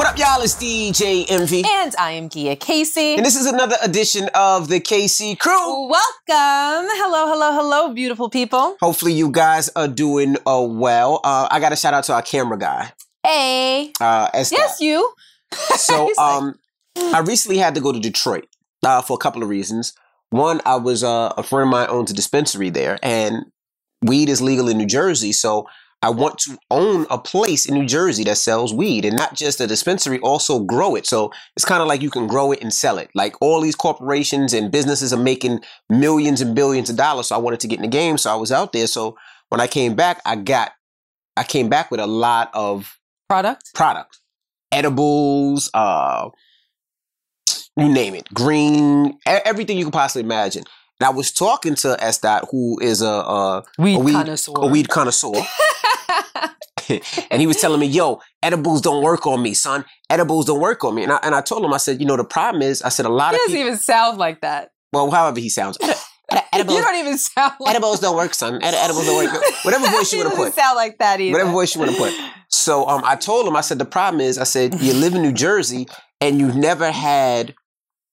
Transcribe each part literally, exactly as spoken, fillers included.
What up, y'all? It's D J Envy. And I am Gia Casey. And this is another edition of the Casey Crew. Welcome. Hello, hello, hello, beautiful people. Hopefully you guys are doing uh, well. Uh, I got a shout out to our camera guy. Hey. Uh, S. Dot. Yes, you. So um, I recently had to go to Detroit uh, for a couple of reasons. One, I was uh, a friend of mine owns a dispensary there, and weed is legal in New Jersey, so I want to own a place in New Jersey that sells weed, and not just a dispensary, also grow it. So it's kind of like you can grow it and sell it. Like all these corporations and businesses are making millions and billions of dollars. So I wanted to get in the game. So I was out there. So when I came back, I got, I came back with a lot of product, product, edibles, uh, you name it, green, everything you could possibly imagine. And I was talking to S. Dot, who is a, a, weed, a weed connoisseur. A weed connoisseur. And he was telling me, yo, edibles don't work on me, son. Edibles don't work on me. And I, and I told him, I said, you know, the problem is, I said, a lot he of people. He doesn't even sound like that. Well, however he sounds. Edibles, you don't even sound like edibles that. Don't work, son. Ed- edibles don't work. Whatever voice you want to put. It doesn't sound like that either. Whatever voice you want to put. So um, I told him, I said, the problem is, I said, you live in New Jersey and you've never had,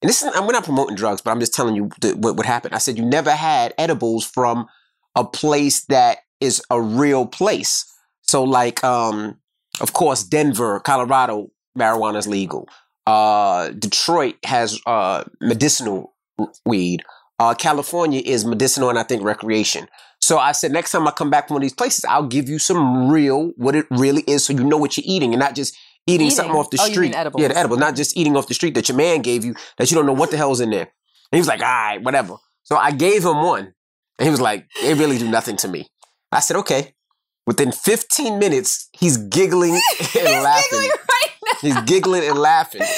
and this is, we're not promoting drugs, but I'm just telling you th- what, what happened. I said, you never had edibles from a place that is a real place. So like, um, of course, Denver, Colorado, marijuana is legal. Uh, Detroit has uh, medicinal weed. Uh, California is medicinal and I think recreation. So I said, next time I come back from one of these places, I'll give you some real, what it really is, so you know what you're eating and not just eating, eating. something off the oh, street. You mean edibles. Yeah, the edible, not just eating off the street that your man gave you that you don't know what the hell's in there. And he was like, all right, whatever. So I gave him one and he was like, they really do nothing to me. I said, okay. Within fifteen minutes, he's giggling and he's laughing. Giggling right now. He's giggling and laughing. At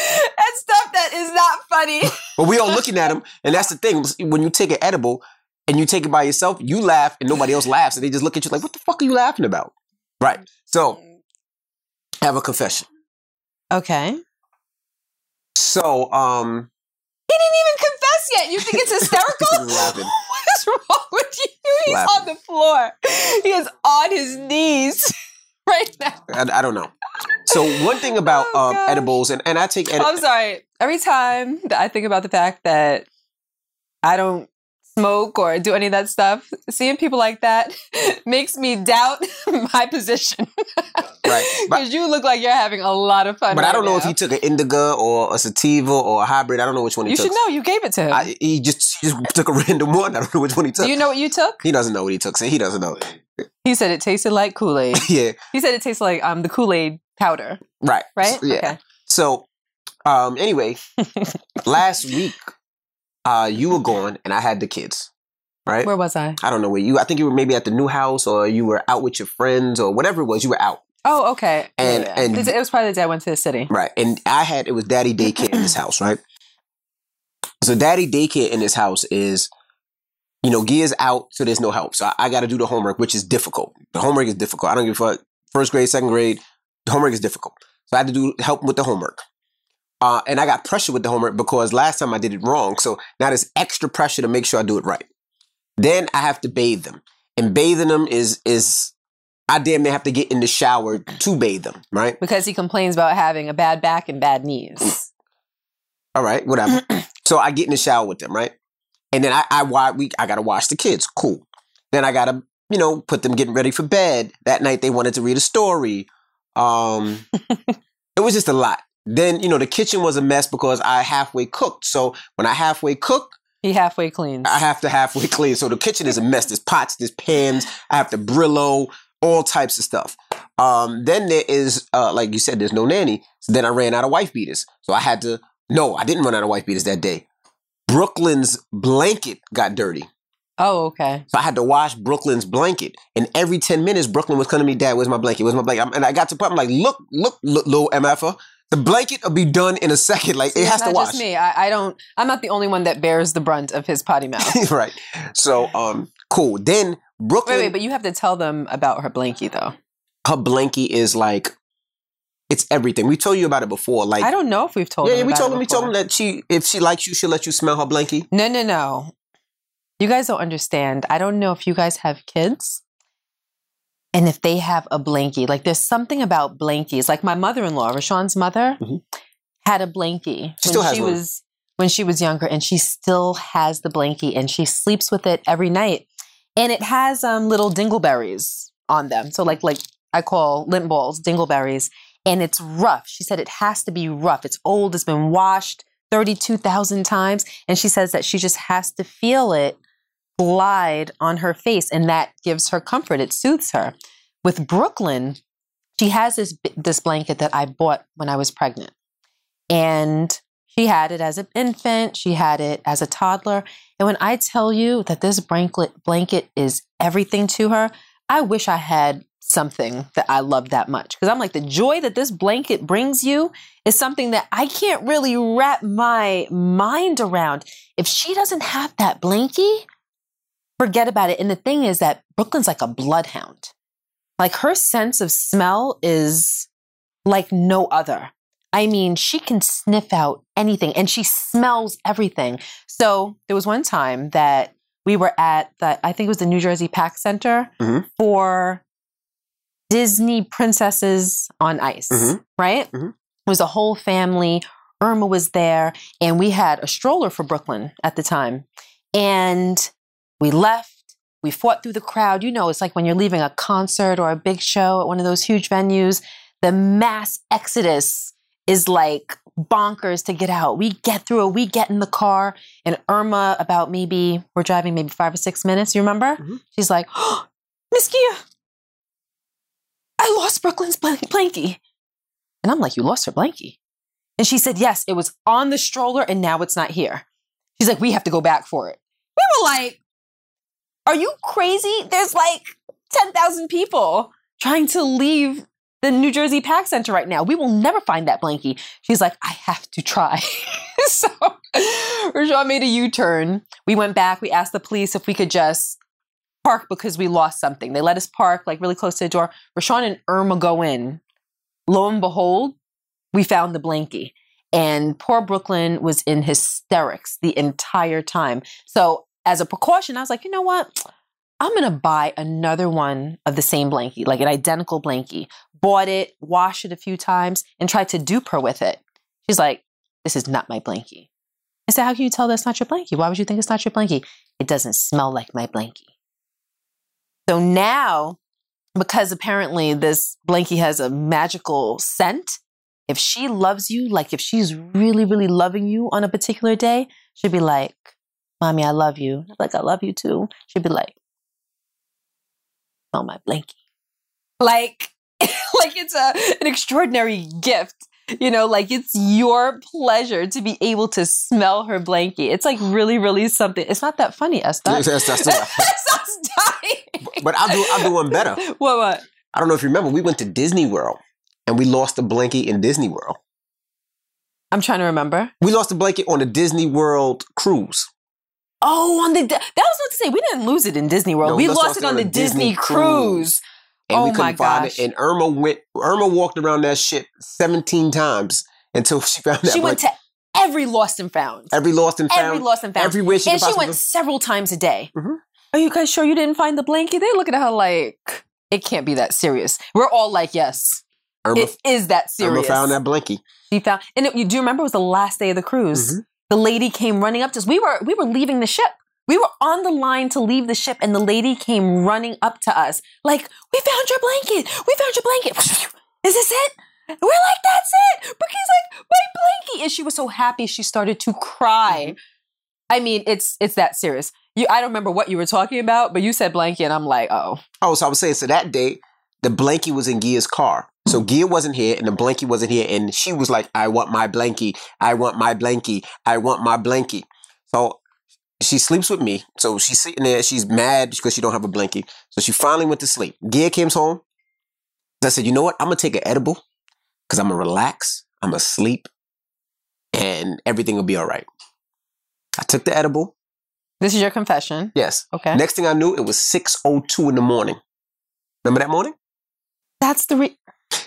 stuff that is not funny. But we all looking at him, and that's the thing. When you take an edible and you take it by yourself, you laugh and nobody else laughs, and they just look at you like, what the fuck are you laughing about? Right. So, I have a confession. Okay. So, um... He didn't even confess yet. You think it's hysterical? He's laughing. What is wrong with you? He's laughing. On the floor. He is on his knees right now. I, I don't know. So one thing about oh, um, edibles, and, and I take edibles. I'm sorry. Every time that I think about the fact that I don't smoke or do any of that stuff, seeing people like that makes me doubt my position. Right. Because you look like you're having a lot of fun. But right I don't know now. If he took an indica or a sativa or a hybrid. I don't know which one he you took. You should know. You gave it to him. I, he just he just took a random one. I don't know which one he took. Do you know what you took? He doesn't know what he took. So he doesn't know. He said it tasted like Kool-Aid. Yeah. He said it tasted like um the Kool-Aid powder. Right. Right? So, yeah. Okay. So um anyway, last week uh you were gone and I had the kids. Right? Where was I? I don't know where you I think you were maybe at the new house or you were out with your friends or whatever it was. You were out. Oh, okay. And yeah. and it was probably the day I went to the city. Right. And I had, it was daddy daycare in this house, right? So daddy daycare in this house is, you know, Gia's out, so there's no help. So I, I got to do the homework, which is difficult. The homework is difficult. I don't give a fuck. First grade, second grade, the homework is difficult. So I had to do help with the homework. Uh, and I got pressure with the homework because last time I did it wrong. So now there's extra pressure to make sure I do it right. Then I have to bathe them. And bathing them is is... I damn near have to get in the shower to bathe them, right? Because he complains about having a bad back and bad knees. All right, whatever. So I get in the shower with them, right? And then I I, I, we, I gotta wash the kids. Cool. Then I gotta, you know, put them getting ready for bed. That night they wanted to read a story. Um, it was just a lot. Then, you know, the kitchen was a mess because I halfway cooked. So when I halfway cook, he halfway cleans. I have to halfway clean. So the kitchen is a mess. There's pots, there's pans. I have to Brillo. All types of stuff. Um, then there is, uh, like you said, there's no nanny. So then I ran out of wife beaters. So I had to, no, I didn't run out of wife beaters that day. Brooklyn's blanket got dirty. Oh, okay. So I had to wash Brooklyn's blanket. And every ten minutes, Brooklyn was coming to me, Dad, where's my blanket? Where's my blanket? And I got to the point, I'm like, look, look, look, little M F-er. The blanket will be done in a second. Like, so it has to wash. It's not just me. I, I don't, I'm not the only one that bears the brunt of his potty mouth. Right. So, um, cool. Then Brooklyn. Wait, wait, but you have to tell them about her blankie, though. Her blankie is like, it's everything. We told you about it before. Like, I don't know if we've told yeah, them yeah, we about told it them, we told them that she, if she likes you, she'll let you smell her blankie. No, no, no. You guys don't understand. I don't know if you guys have kids, And if they have a blankie, like there's something about blankies. Like my mother-in-law, Rashawn's mother, mm-hmm. had a blankie she when still has she one. was when she was younger, and she still has the blankie and she sleeps with it every night. And it has um, little dingleberries on them. So like like I call lint balls dingleberries, and it's rough. She said it has to be rough. It's old. It's been washed thirty-two thousand times, and she says that she just has to feel it glide on her face, and that gives her comfort. It soothes her. With Brooklyn, she has this this blanket that I bought when I was pregnant, and she had it as an infant. She had it as a toddler, and when I tell you that this blanket blanket is everything to her, I wish I had something that I love that much, because I'm like, the joy that this blanket brings you is something that I can't really wrap my mind around. If she doesn't have that blankie, forget about it. And the thing is that Brooklyn's like a bloodhound. Like her sense of smell is like no other. I mean, she can sniff out anything and she smells everything. So there was one time that we were at the, I think it was the New Jersey PAC Center mm-hmm. for Disney Princesses on Ice, mm-hmm. right? Mm-hmm. It was a whole family. Irma was there and we had a stroller for Brooklyn at the time. And we left, we fought through the crowd. You know, it's like when you're leaving a concert or a big show at one of those huge venues, the mass exodus is like bonkers to get out. We get through it, we get in the car, and Irma, about maybe, we're driving maybe five or six minutes, you remember? Mm-hmm. She's like, oh, Miss Gia, I lost Brooklyn's blankie. And I'm like, you lost her blankie? And she said, yes, it was on the stroller and now it's not here. She's like, we have to go back for it. We were like, are you crazy? There's like ten thousand people trying to leave the New Jersey PAC Center right now. We will never find that blankie. She's like, I have to try. So Rashawn made a U-turn. We went back. We asked the police if we could just park because we lost something. They let us park like really close to the door. Rashawn and Irma go in. Lo and behold, we found the blankie. And poor Brooklyn was in hysterics the entire time. So as a precaution, I was like, you know what? I'm going to buy another one of the same blankie, like an identical blankie. Bought it, washed it a few times, and tried to dupe her with it. She's like, this is not my blankie. I said, how can you tell that's not your blankie? Why would you think it's not your blankie? It doesn't smell like my blankie. So now, because apparently this blankie has a magical scent, if she loves you, like if she's really, really loving you on a particular day, she'll be like, Mommy, I love you. Like, I love you too. She'd be like, oh, my blankie. Like, like it's a, an extraordinary gift. You know, like it's your pleasure to be able to smell her blankie. It's like really, really something. It's not that funny, Estat. But I'll do, I'll do one better. What, what? I don't know if you remember. We went to Disney World and we lost a blankie in Disney World. I'm trying to remember. We lost a blanket on a Disney World cruise. Oh, on the, that was what to say. We didn't lose it in Disney World. No, we lost, lost it on the Disney, Disney cruise. cruise. And oh we couldn't my gosh. Find it. And Irma went, Irma walked around that ship seventeen times until she found that. She went to every lost and found. Every lost and found. Every lost and found. Everywhere she And she went several times a day. Mm-hmm. Are you guys sure you didn't find the blanket? They're looking at her like, it can't be that serious. We're all like, yes. Irma, it is that serious. Irma found that blankie. She found, and it, you do remember it was the last day of the cruise. Mm-hmm. The lady came running up to us. We were we were leaving the ship. We were on the line to leave the ship, and the lady came running up to us like, we found your blanket. We found your blanket. Is this it? We're like, that's it. Brookie's like, my blankie. And she was so happy she started to cry. I mean, it's it's that serious. You, I don't remember what you were talking about, but you said blankie, and I'm like, oh. Oh, so I was saying, so that day, the blankie was in Gia's car. So Gia wasn't here and the blankie wasn't here. And she was like, I want my blankie. I want my blankie. I want my blankie. So she sleeps with me. So she's sitting there. She's mad because she don't have a blankie. So she finally went to sleep. Gia came home. I said, you know what? I'm going to take an edible because I'm going to relax. I'm going to sleep and everything will be all right. I took the edible. This is your confession. Yes. Okay. Next thing I knew, it was six oh two in the morning. Remember that morning? That's the re-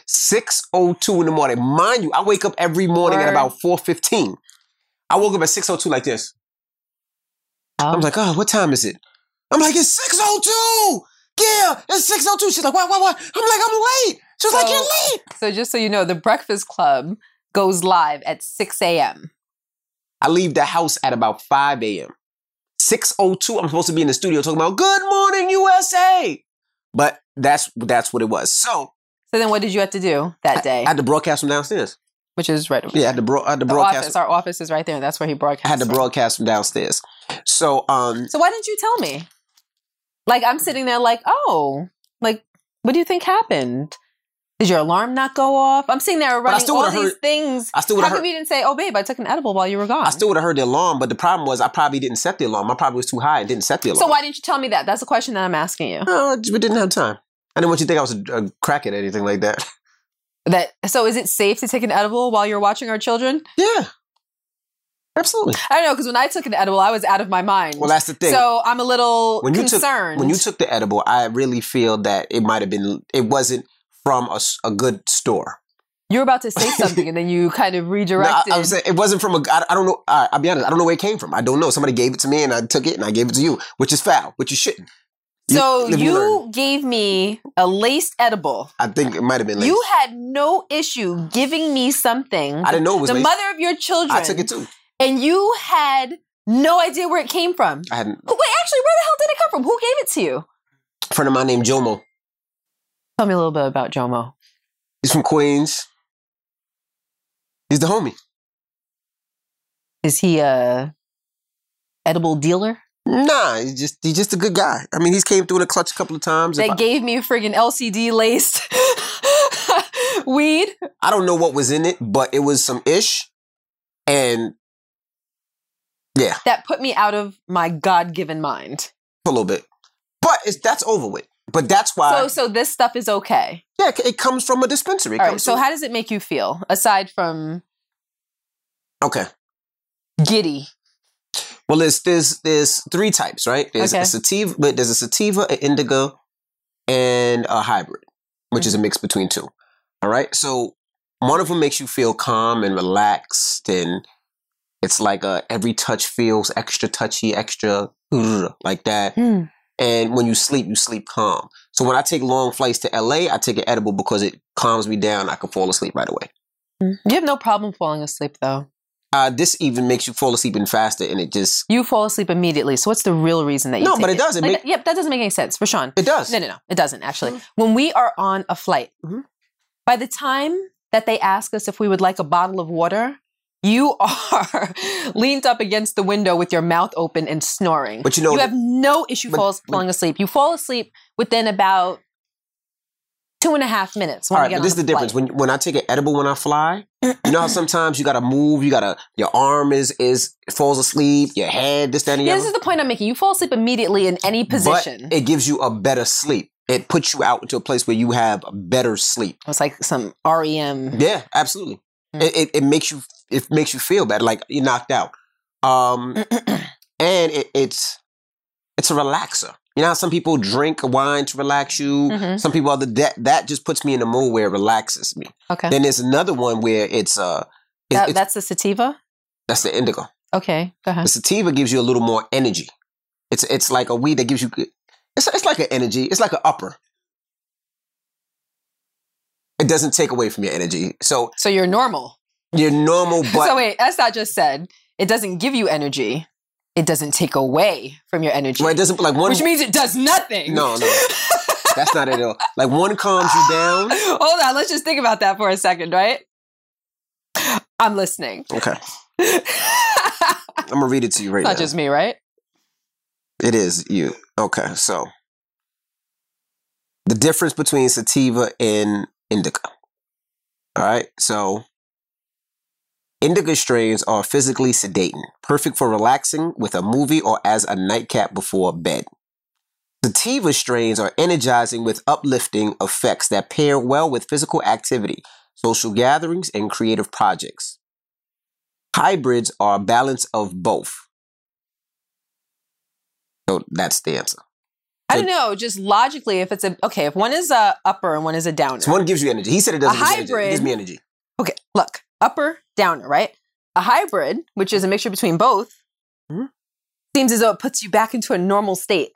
six oh two in the morning. Mind you, I wake up every morning Word. At about four fifteen. I woke up at six oh two like this. Oh. I'm like, oh, what time is it? I'm like, it's six oh two. yeah, it's six oh two. She's like, why, why, why? I'm like, I'm late. She's so, like, you're late. So just so you know, the Breakfast Club goes live at six a.m. I leave the house at about five a.m. six oh two, I'm supposed to be in the studio talking about good morning, U S A. But that's that's what it was. So so then what did you have to do that day? I, I had to broadcast from downstairs. Which is right over there. Yeah, I had to, bro- I had to broadcast. Office, our office is right there, and that's where he broadcasts. I had to from. broadcast from downstairs. So um, So why didn't you tell me? Like, I'm sitting there like, oh, like, what do you think happened? Did your alarm not go off? I'm sitting there running all heard, these things. I still How come heard, you didn't say, oh, babe, I took an edible while you were gone? I still would have heard the alarm, but the problem was I probably didn't set the alarm. I probably was too high and didn't set the alarm. So why didn't you tell me that? That's the question that I'm asking you. No, we didn't have time. I didn't want you to think I was a, a crackhead or anything like that. That So is it safe to take an edible while you're watching our children? Yeah. Absolutely. I don't know, because when I took an edible, I was out of my mind. Well, that's the thing. So I'm a little when you concerned. Took, when you took the edible, I really feel that it might have been, it wasn't from a, a good store. You were about to say something and then you kind of redirected. No, I, I was saying, it wasn't from a, I, I don't know, I, I'll be honest, I don't know where it came from. I don't know. Somebody gave it to me and I took it and I gave it to you, which is foul, which you shouldn't. You, so you gave me a laced edible. I think it might have been laced. You had no issue giving me something. I didn't know it was the laced. Mother of your children. I took it too. And you had no idea where it came from. I hadn't. Wait, actually, where the hell did it come from? Who gave it to you? A friend of mine named Jomo. Tell me a little bit about Jomo. He's from Queens. He's the homie. Is he a edible dealer? Nah, he's just he's just a good guy. I mean, he's came through in a clutch a couple of times. They gave I, me friggin' L C D laced weed. I don't know what was in it, but it was some ish. And yeah. That put me out of my God-given mind. A little bit. But it's, that's over with. But that's why... So so this stuff is okay? Yeah, it comes from a dispensary. It All comes right, so from... how does it make you feel? Aside from... Okay. Giddy. Well, there's, there's, there's three types, right? There's, okay. a sativa, there's a sativa, an indica, and a hybrid, which mm-hmm. is a mix between two. All right? So one of them makes you feel calm and relaxed and... It's like a, every touch feels extra touchy, extra like that. Mm. And when you sleep, you sleep calm. So when I take long flights to L A, I take an edible because it calms me down. I can fall asleep right away. You have no problem falling asleep, though. Uh, this even makes you fall asleep and faster, and it just... You fall asleep immediately. So what's the real reason that you No, but it, it? doesn't. Like, make... Yep, that doesn't make any sense. Rashawn. It does. No, no, no. It doesn't, actually. Mm-hmm. When we are on a flight, mm-hmm. by the time that they ask us if we would like a bottle of water... You are leaned up against the window with your mouth open and snoring. But you know, you have no issue but, falls, but, falling asleep. You fall asleep within about two and a half minutes. All right, but this is the difference. When when I take an edible when I fly, you know how sometimes you got to move. You got to your arm is is falls asleep. Your head, this, that, and the other. This is the point I'm making. You fall asleep immediately in any position. But it gives you a better sleep. It puts you out into a place where you have a better sleep. It's like some R E M. Yeah, absolutely. Mm. It, it it makes you. It makes you feel bad, like you're knocked out. Um, and it, it's it's a relaxer. You know how some people drink wine to relax you? Mm-hmm. Some people, other that, that just puts me in a mood where it relaxes me. Okay. Then there's another one where it's... Uh, it, that, it's that's the sativa? That's the indica. Okay, go ahead. The sativa gives you a little more energy. It's it's like a weed that gives you... It's, it's like an energy. It's like an upper. It doesn't take away from your energy. So So you're normal. Your normal but So wait, Estat just said it doesn't give you energy. It doesn't take away from your energy. Well, it doesn't like one Which means it does nothing. No, no. That's not it at all. Like one calms you down. Hold on, let's just think about that for a second, right? I'm listening. Okay. I'm gonna read it to you right it's now. Not just me, right? It is you. Okay, so the difference between sativa and indica. All right, so indica strains are physically sedating, perfect for relaxing with a movie or as a nightcap before bed. Sativa strains are energizing with uplifting effects that pair well with physical activity, social gatherings, and creative projects. Hybrids are a balance of both. So that's the answer. I don't know. Just logically, if it's a... Okay, if one is a upper and one is a downer. So one gives you energy. He said it doesn't give me energy. It gives me energy. Okay, look. Upper, downer, right? A hybrid, which is a mixture between both, mm-hmm. seems as though it puts you back into a normal state.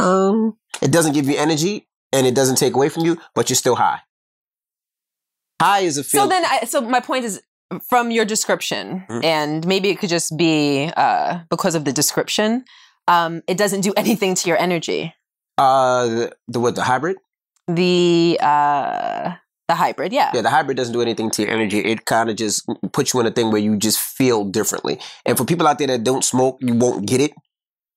Um, it doesn't give you energy and it doesn't take away from you, but you're still high. High is a feeling. So then, I, so my point is, from your description, mm-hmm. and maybe it could just be uh, because of the description, um, it doesn't do anything to your energy. Uh, the, the what? The hybrid? The uh, the hybrid, yeah. Yeah, the hybrid doesn't do anything to your energy. It kind of just puts you in a thing where you just feel differently. And for people out there that don't smoke, you won't get it,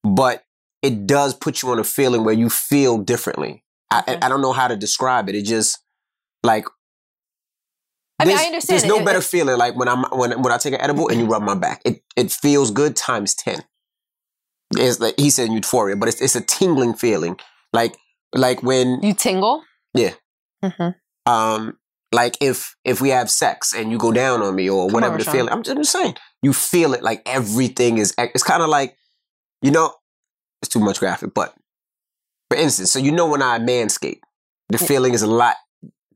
but it does put you on a feeling where you feel differently. Okay. I, I don't know how to describe it. It just like. I mean, there's, I understand. There's no it, better it, feeling like when I'm when when I take an edible and you rub my back. It it feels good times ten. It's like he said euphoria, but it's it's a tingling feeling, like like when you tingle. Yeah. Mm-hmm. Um, like if if we have sex and you go down on me or Come whatever on, the Rashawn. Feeling. I'm just, I'm just saying, you feel it like everything is. It's kind of like, you know, it's too much graphic, but for instance, so you know when I manscape, the feeling is a lot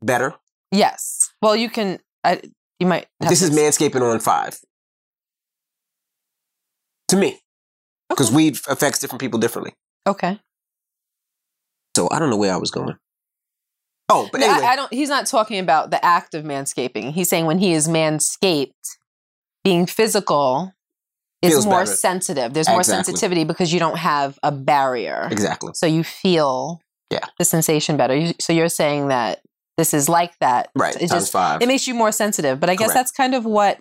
better. Yes. Well, you can. I, you might. Have this, this is manscaping on five. To me, because okay. weed affects different people differently. Okay. So I don't know where I was going. Oh, but no, anyway, I, I don't. He's not talking about the act of manscaping. He's saying when he is manscaped, being physical is feels more better. Sensitive. There's more exactly. sensitivity because you don't have a barrier. Exactly. So you feel yeah. the sensation better. You, so you're saying that. This is like that. Right. It just, five. It makes you more sensitive. But I guess Correct. That's kind of what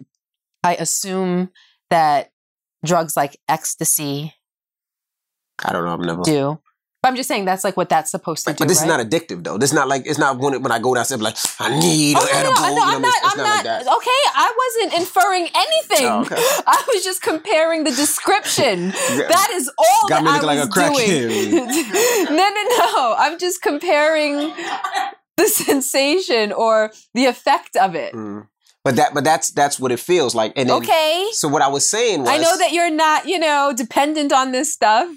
I assume that drugs like ecstasy I don't know. I've never. Do. But I'm just saying that's like what that's supposed to right, do. But this right? is not addictive though. This is not like, it's not when, it, when I go downstairs like, I need oh, an no, edible. No, no, I'm not, I'm not, like okay, I wasn't inferring anything. Oh, okay. I was just comparing the description. That is all Got that me looking I was like a crackhead. Doing. no, no, no. I'm just comparing... the sensation or the effect of it. Mm. But that, but that's that's what it feels like. And then, okay. So what I was saying was... I know that you're not, you know, dependent on this stuff,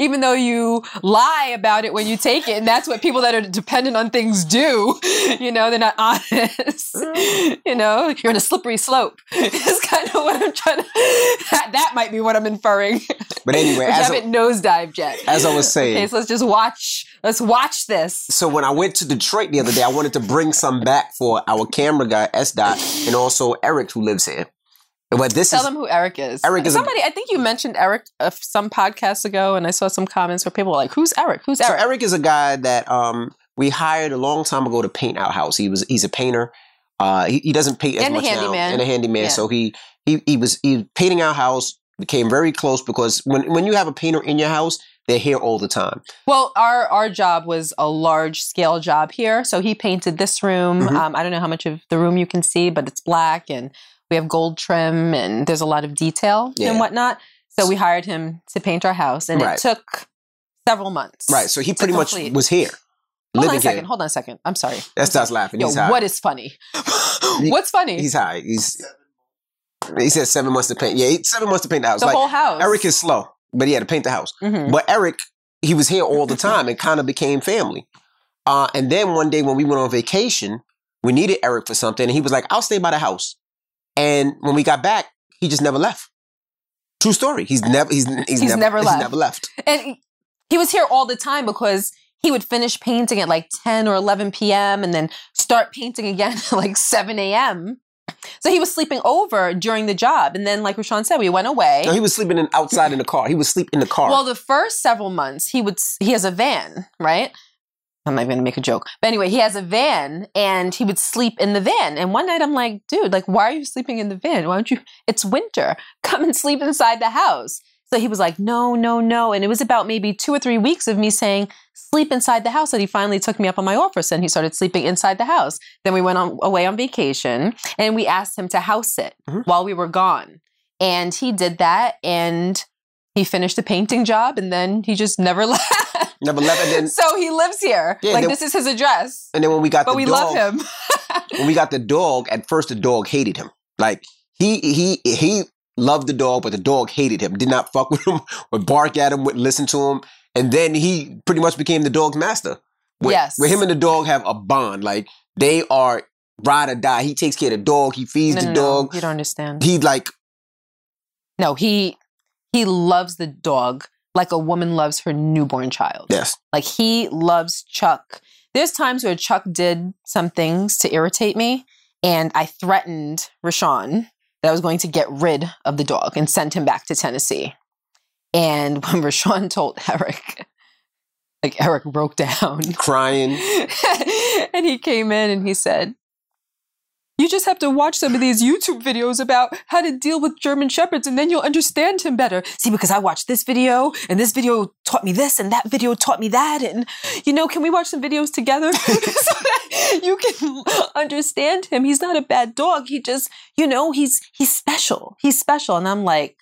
even though you lie about it when you take it. And that's what people that are dependent on things do. You know, they're not honest. Mm. You know, you're on a slippery slope. It's kind of what I'm trying to... That, that might be what I'm inferring. But anyway... Which as I haven't a, nosedived yet. As I was saying... Okay, so let's just watch... Let's watch this. So when I went to Detroit the other day, I wanted to bring some back for our camera guy, S. Dot, and also Eric, who lives here. But this Tell is, them who Eric is. Eric is somebody. A, I think you mentioned Eric uh, some podcasts ago, and I saw some comments where people were like, "Who's Eric? Who's Eric?" So Eric is a guy that um, we hired a long time ago to paint our house. He was he's a painter. Uh, he, he doesn't paint as and much a handyman. now, and a handyman. Yeah. So he he he was he was painting our house. Became very close because when when you have a painter in your house. They're here all the time. Well, our our job was a large-scale job here. So he painted this room. Mm-hmm. Um, I don't know how much of the room you can see, but it's black, and we have gold trim, and there's a lot of detail yeah. and whatnot. So we hired him to paint our house, and right. it took several months. Right, so he pretty complete. much was here. Hold on a second, here. hold on a second. I'm sorry. That's not laughing. Yo, he's high. What is funny? What's funny? He's high. He's, he said seven months to paint. Yeah, seven months to paint the house. The like, whole house. Eric is slow. But he had to paint the house. Mm-hmm. But Eric, he was here all the time and kind of became family. Uh, and then one day when we went on vacation, we needed Eric for something. And he was like, I'll stay by the house. And when we got back, he just never left. True story. He's never he's, he's, he's never, never left. He's never left. And he was here all the time because he would finish painting at like ten or eleven p.m. and then start painting again at like seven a.m. So he was sleeping over during the job. And then, like Rashawn said, we went away. No, he was sleeping in, outside in the car. He would sleep in the car. Well, the first several months, he would he has a van, right? I'm not going to make a joke. But anyway, he has a van, and he would sleep in the van. And one night I'm like, dude, like, why are you sleeping in the van? Why don't you? It's winter. Come and sleep inside the house. So he was like, no, no, no. And it was about maybe two or three weeks of me saying, sleep inside the house. That he finally took me up on my offer and he started sleeping inside the house. Then we went on, away on vacation and we asked him to house sit mm-hmm. while we were gone. And he did that and he finished the painting job and then he just never left. Never left. And then, so he lives here. Yeah, like then, this is his address. And then when we got but the dog. But we love him. When we got the dog, at first the dog hated him. Like he, he, he. Loved the dog, but the dog hated him, did not fuck with him, would bark at him, wouldn't listen to him. And then he pretty much became the dog's master. Where, yes. Where him and the dog have a bond. Like, they are ride or die. He takes care of the dog. He feeds no, the no, dog. No, you don't understand. He like... No, he he loves the dog like a woman loves her newborn child. Yes. Like he loves Chuck. There's times where Chuck did some things to irritate me, and I threatened Rashawn that I was going to get rid of the dog and send him back to Tennessee. And when Rashawn told Eric, like Eric broke down. Crying. And he came in and he said, you just have to watch some of these YouTube videos about how to deal with German shepherds and then you'll understand him better. See, because I watched this video and this video taught me this and that video taught me that. And, you know, can we watch some videos together so that you can understand him? He's not a bad dog. He just, you know, he's he's special. He's special. And I'm like,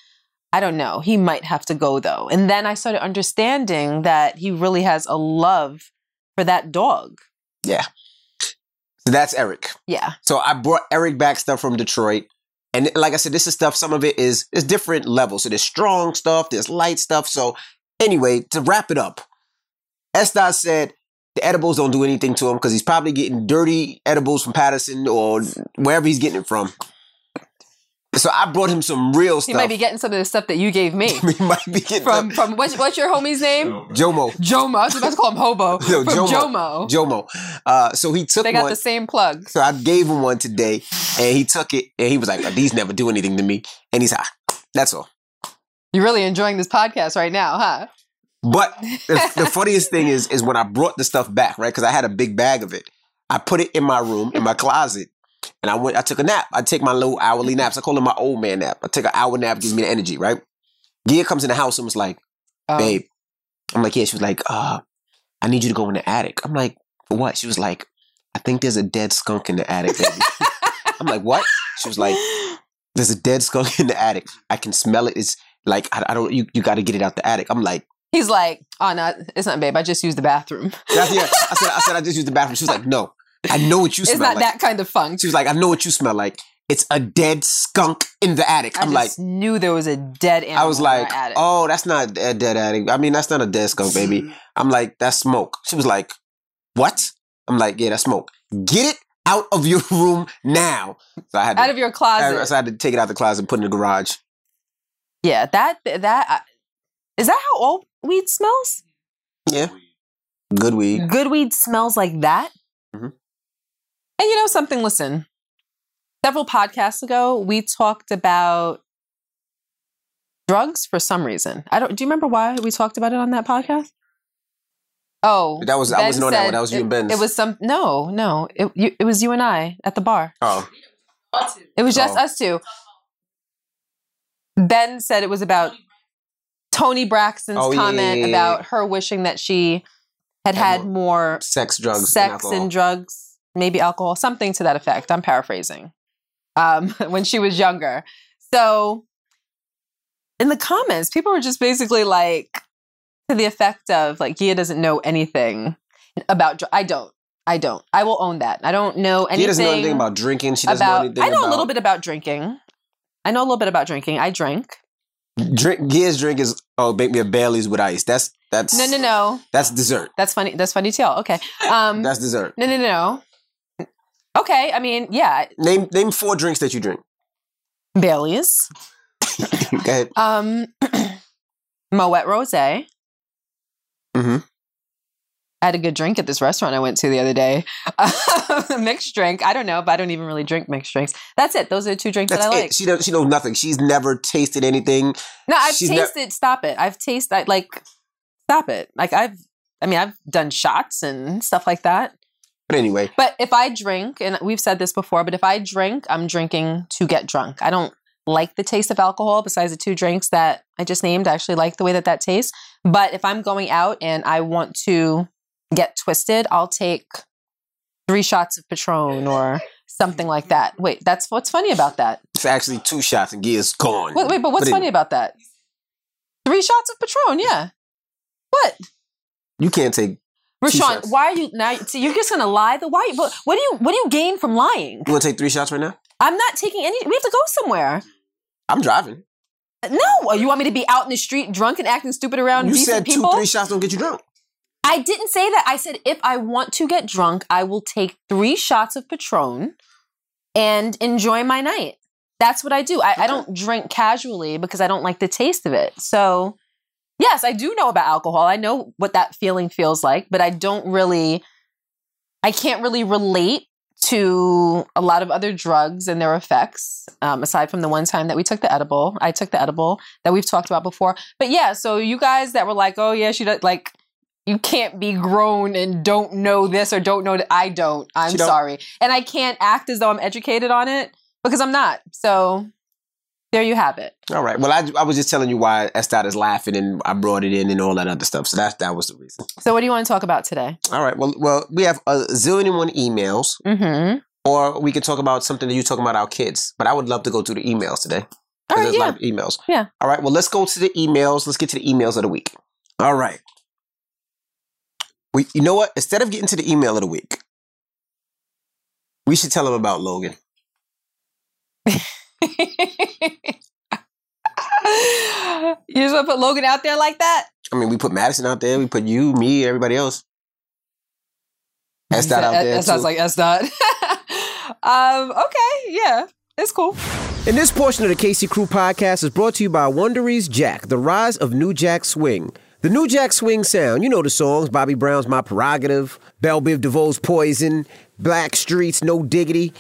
I don't know. He might have to go, though. And then I started understanding that he really has a love for that dog. Yeah. So that's Eric. Yeah. So I brought Eric back stuff from Detroit. And like I said, this is stuff, some of it is, it's different levels. So there's strong stuff, there's light stuff. So anyway, to wrap it up, Estat said the edibles don't do anything to him because he's probably getting dirty edibles from Patterson or wherever he's getting it from. So I brought him some real stuff. He might be getting some of the stuff that you gave me. He might be getting from, from what's, what's your homie's name? Jomo. Jomo. I was about to call him Hobo. No, from Jomo. Jomo. Jomo. Uh, so he took one. They got one. The same plug. So I gave him one today, and he took it, and he was like, oh, these never do anything to me. And he's high. That's all. You're really enjoying this podcast right now, huh? But the, the funniest thing is, is when I brought the stuff back, right, because I had a big bag of it. I put it in my room, in my closet. And I went, I took a nap. I take my little hourly naps. I call them my old man nap. I take an hour nap, gives me the energy, right? Gia comes in the house and was like, babe. Um, I'm like, yeah. She was like, uh, I need you to go in the attic. I'm like, for what? She was like, I think there's a dead skunk in the attic, baby. I'm like, what? She was like, there's a dead skunk in the attic. I can smell it. It's like, I, I don't, you, you got to get it out the attic. I'm like, he's like, oh, no, it's not, babe. I just used the bathroom. That's, yeah. I said, I said, I just used the bathroom. She was like, no. I know what you smell like. It's not that kind of funk. She was like, I know what you smell like. It's a dead skunk in the attic. I'm like, I just knew there was a dead animal in the attic. I was like, oh, that's not a dead attic. I mean, that's not a dead skunk, baby. I'm like, that's smoke. She was like, what? I'm like, yeah, that's smoke. Get it out of your room now. So I had to, out of your closet. So I had to take it out of the closet and put it in the garage. Yeah, that, that, is that how all weed smells? Yeah. Good weed. Good weed smells like that? Mm-hmm. And you know something, listen, several podcasts ago, we talked about drugs for some reason. I don't, do you remember why we talked about it on that podcast? Oh, that was, Ben I wasn't on that one. That was you it, and Ben. It was some, no, no, it, you, it was you and I at the bar. Oh. It was just oh. us two. Ben said it was about Toni Braxton's oh, comment yeah. about her wishing that she had had, had more sex, drugs, sex and, and drugs. Maybe alcohol, something to that effect. I'm paraphrasing. Um, when she was younger. So in the comments, people were just basically like, to the effect of like, Gia doesn't know anything about, dr- I don't, I don't, I will own that. I don't know anything. Gia doesn't know anything about drinking. She doesn't about, know anything about. I know about... a little bit about drinking. I know a little bit about drinking. I drink. Drink, Gia's drink is, oh, make me a Bailey's with ice. That's, that's. No, no, no. That's dessert. That's funny. That's funny too. Okay. Um, that's dessert. No, no, no, no. Okay, I mean, yeah. Name name four drinks that you drink. Bailey's. Go ahead. Um, Moet Rose. Mm-hmm. I had a good drink at this restaurant I went to the other day. Mixed drink. I don't know, but I don't even really drink mixed drinks. That's it. Those are the two drinks That's that I it. like. She knows, she knows nothing. She's never tasted anything. No, I've She's tasted. Ne- stop it. I've tasted. I, like, stop it. Like I've. I mean, I've done shots and stuff like that. But anyway. But if I drink, and we've said this before, but if I drink, I'm drinking to get drunk. I don't like the taste of alcohol besides the two drinks that I just named. I actually like the way that that tastes. But if I'm going out and I want to get twisted, I'll take three shots of Patron or something like that. Wait, that's what's funny about that. It's actually two shots and Gia's gone. Wait, wait, but what's but funny it, about that? Three shots of Patron, yeah. What? You can't take... Rashawn, why are you now? See, you're just gonna lie. The why? What, what do you? What do you gain from lying? You wanna take three shots right now? I'm not taking any. We have to go somewhere. I'm driving. No, you want me to be out in the street drunk and acting stupid around you decent people? You said two, three shots don't get you drunk. I didn't say that. I said if I want to get drunk, I will take three shots of Patron and enjoy my night. That's what I do. I, okay. I don't drink casually because I don't like the taste of it. So Yes, I do know about alcohol. I know what that feeling feels like, but I don't really, I can't really relate to a lot of other drugs and their effects, um, aside from the one time that we took the edible. I took the edible that we've talked about before. But yeah, so you guys that were like, oh yeah, she does, like, you can't be grown and don't know this or don't know that. I don't. I'm don't. sorry. And I can't act as though I'm educated on it because I'm not. So there you have it. All right. Well, I, I was just telling you why Estat is laughing and I brought it in and all that other stuff. So that, that was the reason. So what do you want to talk about today? All right. Well, well, we have a zillion and one emails. Mm-hmm. Or we can talk about something that you're talking about our kids. But I would love to go through the emails today. All right, there's yeah. a lot of emails. Yeah. All right. Well, let's go to the emails. Let's get to the emails of the week. All right. We, you know what? Instead of getting to the email of the week, we should tell them about Logan. You just want to put Logan out there like that? I mean, we put Madison out there. We put you, me, everybody else. S. Dot out there. That sounds like S. Dot. um, okay, yeah, it's cool. And this portion of the Casey Crew podcast is brought to you by Wondery's Jack, the rise of New Jack Swing. The New Jack Swing sound, you know the songs, Bobby Brown's My Prerogative, Belle Biv DeVoe's Poison, Black Streets, No Diggity.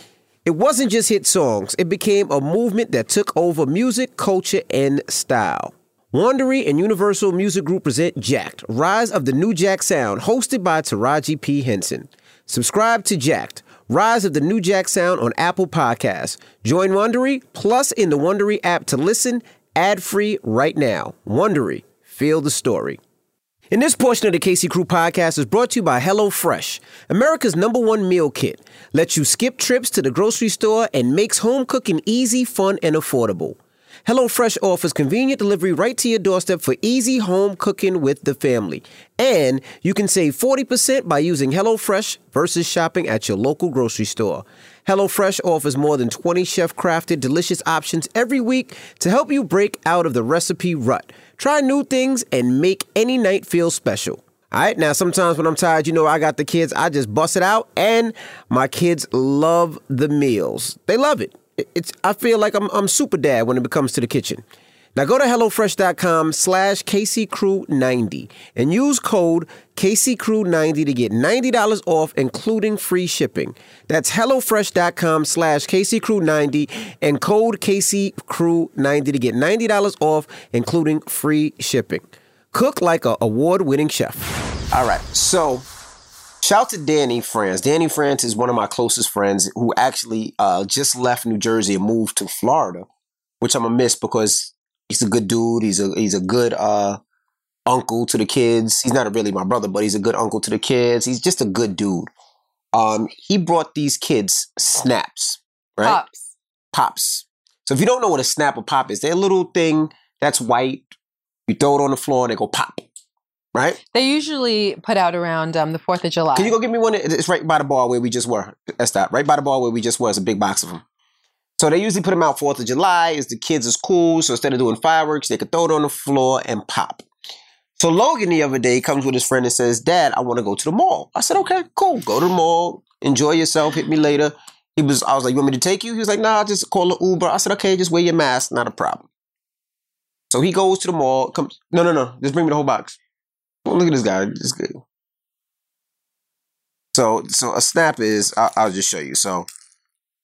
It wasn't just hit songs. It became a movement that took over music, culture, and style. Wondery and Universal Music Group present Jacked, Rise of the New Jack Sound, hosted by Taraji P. Henson. Subscribe to Jacked, Rise of the New Jack Sound on Apple Podcasts. Join Wondery, plus in the Wondery app to listen ad-free right now. Wondery. Feel the story. And this portion of the Casey Crew podcast is brought to you by HelloFresh, America's number one meal kit. Lets you skip trips to the grocery store and makes home cooking easy, fun, and affordable. HelloFresh offers convenient delivery right to your doorstep for easy home cooking with the family. And you can save forty percent by using HelloFresh versus shopping at your local grocery store. HelloFresh offers more than twenty chef-crafted, delicious options every week to help you break out of the recipe rut. Try new things and make any night feel special. All right, now sometimes when I'm tired, you know, I got the kids, I just bust it out, and my kids love the meals. They love it. It's, I feel like I'm, I'm super dad when it comes to the kitchen. Now go to HelloFresh.com slash KCCrew90 and use code K C Crew ninety to get ninety dollars off, including free shipping. That's HelloFresh.com slash KCCrew90 and code K C Crew ninety to get ninety dollars off, including free shipping. Cook like an award-winning chef. All right, so... shout to Danny France. Danny France is one of my closest friends who actually uh, just left New Jersey and moved to Florida, which I'm going to miss because he's a good dude. He's a he's a good uh, uncle to the kids. He's not really my brother, but he's a good uncle to the kids. He's just a good dude. Um, he brought these kids snaps, right? Pops. Pops. So if you don't know what a snap or pop is, they're a little thing that's white. You throw it on the floor and they go pop. Right? They usually put out around um, the fourth of July. Can you go get me one? It's right by the bar where we just were. That's that. Right by the bar where we just were. It's a big box of them. So they usually put them out fourth of July. It's the kids is cool. So instead of doing fireworks, they could throw it on the floor and pop. So Logan the other day comes with his friend and says, Dad, I want to go to the mall. I said, okay, cool. Go to the mall. Enjoy yourself. Hit me later. He was. I was like, you want me to take you? He was like, nah, just call an Uber. I said, okay, just wear your mask. Not a problem. So he goes to the mall. Comes. No, no, no. Just bring me the whole box. Well, look at this guy. It's good. So, so a snap is, I'll, I'll just show you. So,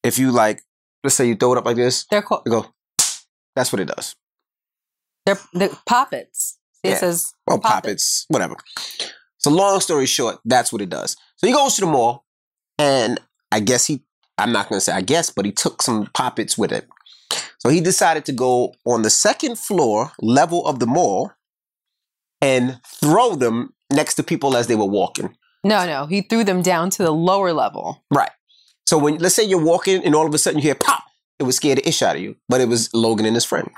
if you like, let's say you throw it up like this. They're called. Go. That's what it does. They're, they're poppets. It yeah. says. Well, poppets. Whatever. So, long story short, that's what it does. So, he goes to the mall, and I guess he, I'm not going to say I guess, but he took some poppets with it. So, he decided to go on the second floor level of the mall and throw them next to people as they were walking. No, no. He threw them down to the lower level. Right. So when let's say you're walking and all of a sudden you hear pop, it would scare the ish out of you. But it was Logan and his friend.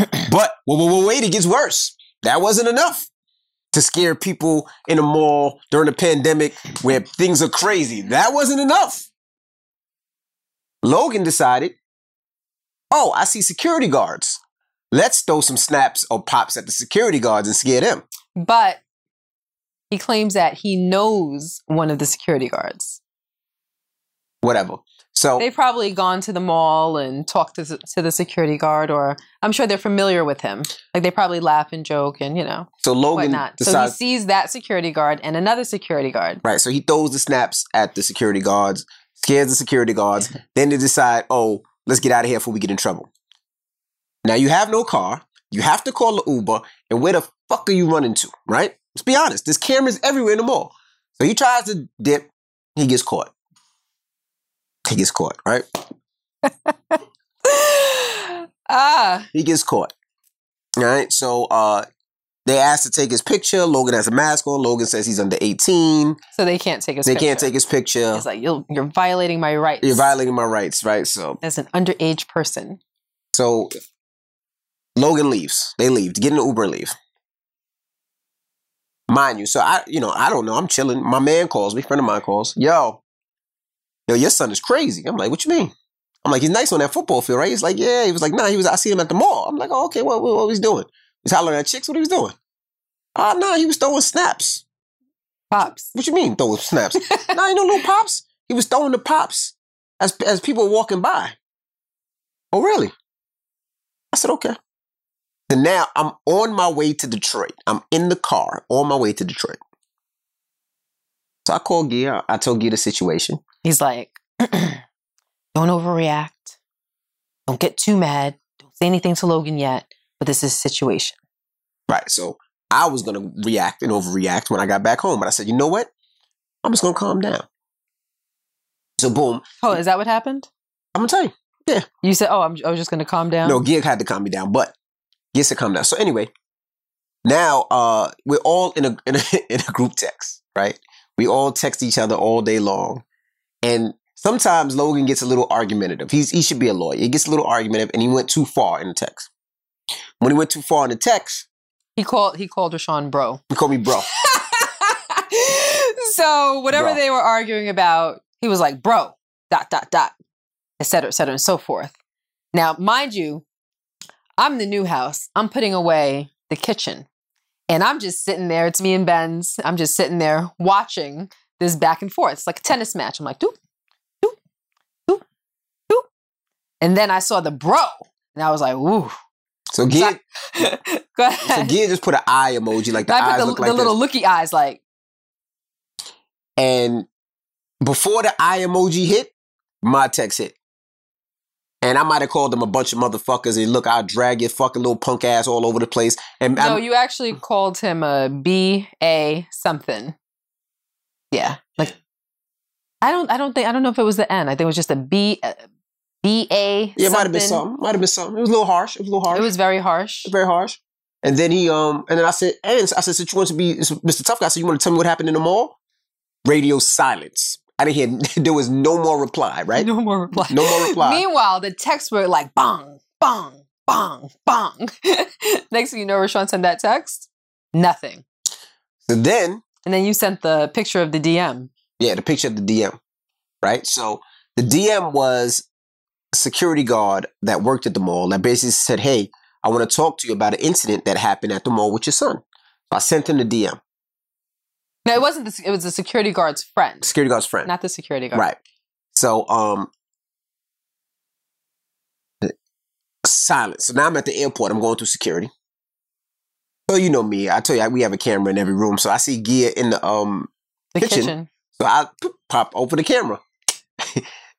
But whoa, whoa, whoa, wait, it gets worse. That wasn't enough to scare people in a mall during the pandemic where things are crazy. That wasn't enough. Logan decided, oh, I see security guards. Let's throw some snaps or pops at the security guards and scare them. But he claims that he knows one of the security guards. whatever. So they've probably gone to the mall and talked to, to the security guard, or I'm sure they're familiar with him. Like they probably laugh and joke and, you know, so Logan whatnot. Decides, so he sees that security guard and another security guard. Right. So he throws the snaps at the security guards, scares the security guards. Then they decide, oh, let's get out of here before we get in trouble. Now you have no car. You have to call the Uber. And where the fuck are you running to? Right? Let's be honest. There's cameras everywhere in the mall. So he tries to dip. He gets caught. He gets caught, right? ah. He gets caught. All right. So uh, they asked to take his picture. Logan has a mask on. Logan says he's under eighteen. So they can't take his they picture. They can't take his picture. It's like, you're, you're violating my rights. You're violating my rights, right? So as an underage person. So Logan leaves. They leave. Get in the Uber and leave. Mind you. So I, you know, I don't know. I'm chilling. My man calls me. Friend of mine calls. Yo. Yo, your son is crazy. I'm like, what you mean? I'm like, he's nice on that football field, right? He's like, yeah. He was like, nah, he was, I see him at the mall. I'm like, oh, okay, what, what, what was he doing? He's hollering at chicks? What he was doing? Oh, no, nah, he was throwing snaps. Pops. What you mean, throwing snaps? nah, ain't no little pops. He was throwing the pops as, as people were walking by. Oh, really? I said, okay. Then now I'm on my way to Detroit. I'm in the car on my way to Detroit. So I called Gia. I told Gia the situation. He's like, don't overreact. Don't get too mad. Don't say anything to Logan yet, but this is a situation. Right. So I was going to react and overreact when I got back home, but I said, you know what? I'm just going to calm down. So boom. Oh, is that what happened? I'm going to tell you. Yeah. You said, oh, I'm, I was just going to calm down? No, Gia had to calm me down, but Gia said calm down. So anyway, now uh, we're all in a, in a in a group text, right? We all text each other all day long. And sometimes Logan gets a little argumentative. He's, he should be a lawyer. He gets a little argumentative, and he went too far in the text. When he went too far in the text, he called he called Rashawn bro. He called me bro. so whatever bro. They were arguing about, he was like bro dot dot dot, et cetera, et cetera, and so forth. Now, mind you, I'm the new house. I'm putting away the kitchen, and I'm just sitting there. It's me and Ben's. I'm just sitting there watching. This back and forth. It's like a tennis match. I'm like, doop, doop, doop, doop. And then I saw the bro. And I was like, woo. So Gia, go ahead. So Gia just put an eye emoji, like the I eyes put the, look the like the little looky eyes, like. And before the eye emoji hit, my text hit. And I might have called them a bunch of motherfuckers and look, I'll drag your fucking little punk ass all over the place. And No, I'm, you actually called him a B A something. Yeah, like I don't, I don't think, I don't know if it was the N. I think it was just a B, a B A. Yeah, it might have been something. Might have been something. It was a little harsh. It was a little harsh. It was very harsh. Very harsh. And then he, um, and then I said, and I said, since you want to be Mister Tough Guy, so you want to tell me what happened in the mall? Radio silence. I didn't hear. There was no more reply. Right? No more reply. No more reply. Meanwhile, the texts were like bong, bong, bong, bong. Next thing you know, Rashawn sent that text. Nothing. So then. And then you sent the picture of the D M. Yeah, the picture of the D M, right? So the D M was a security guard that worked at the mall that basically said, hey, I want to talk to you about an incident that happened at the mall with your son. So I sent him the D M. No, it wasn't. The, it was the security guard's friend. Security guard's friend. Not the security guard. Right. So um, silence. So now I'm at the airport. I'm going through security. So you know me. I tell you, we have a camera in every room. So I see Gia in the um the kitchen. kitchen. So I pop open the camera,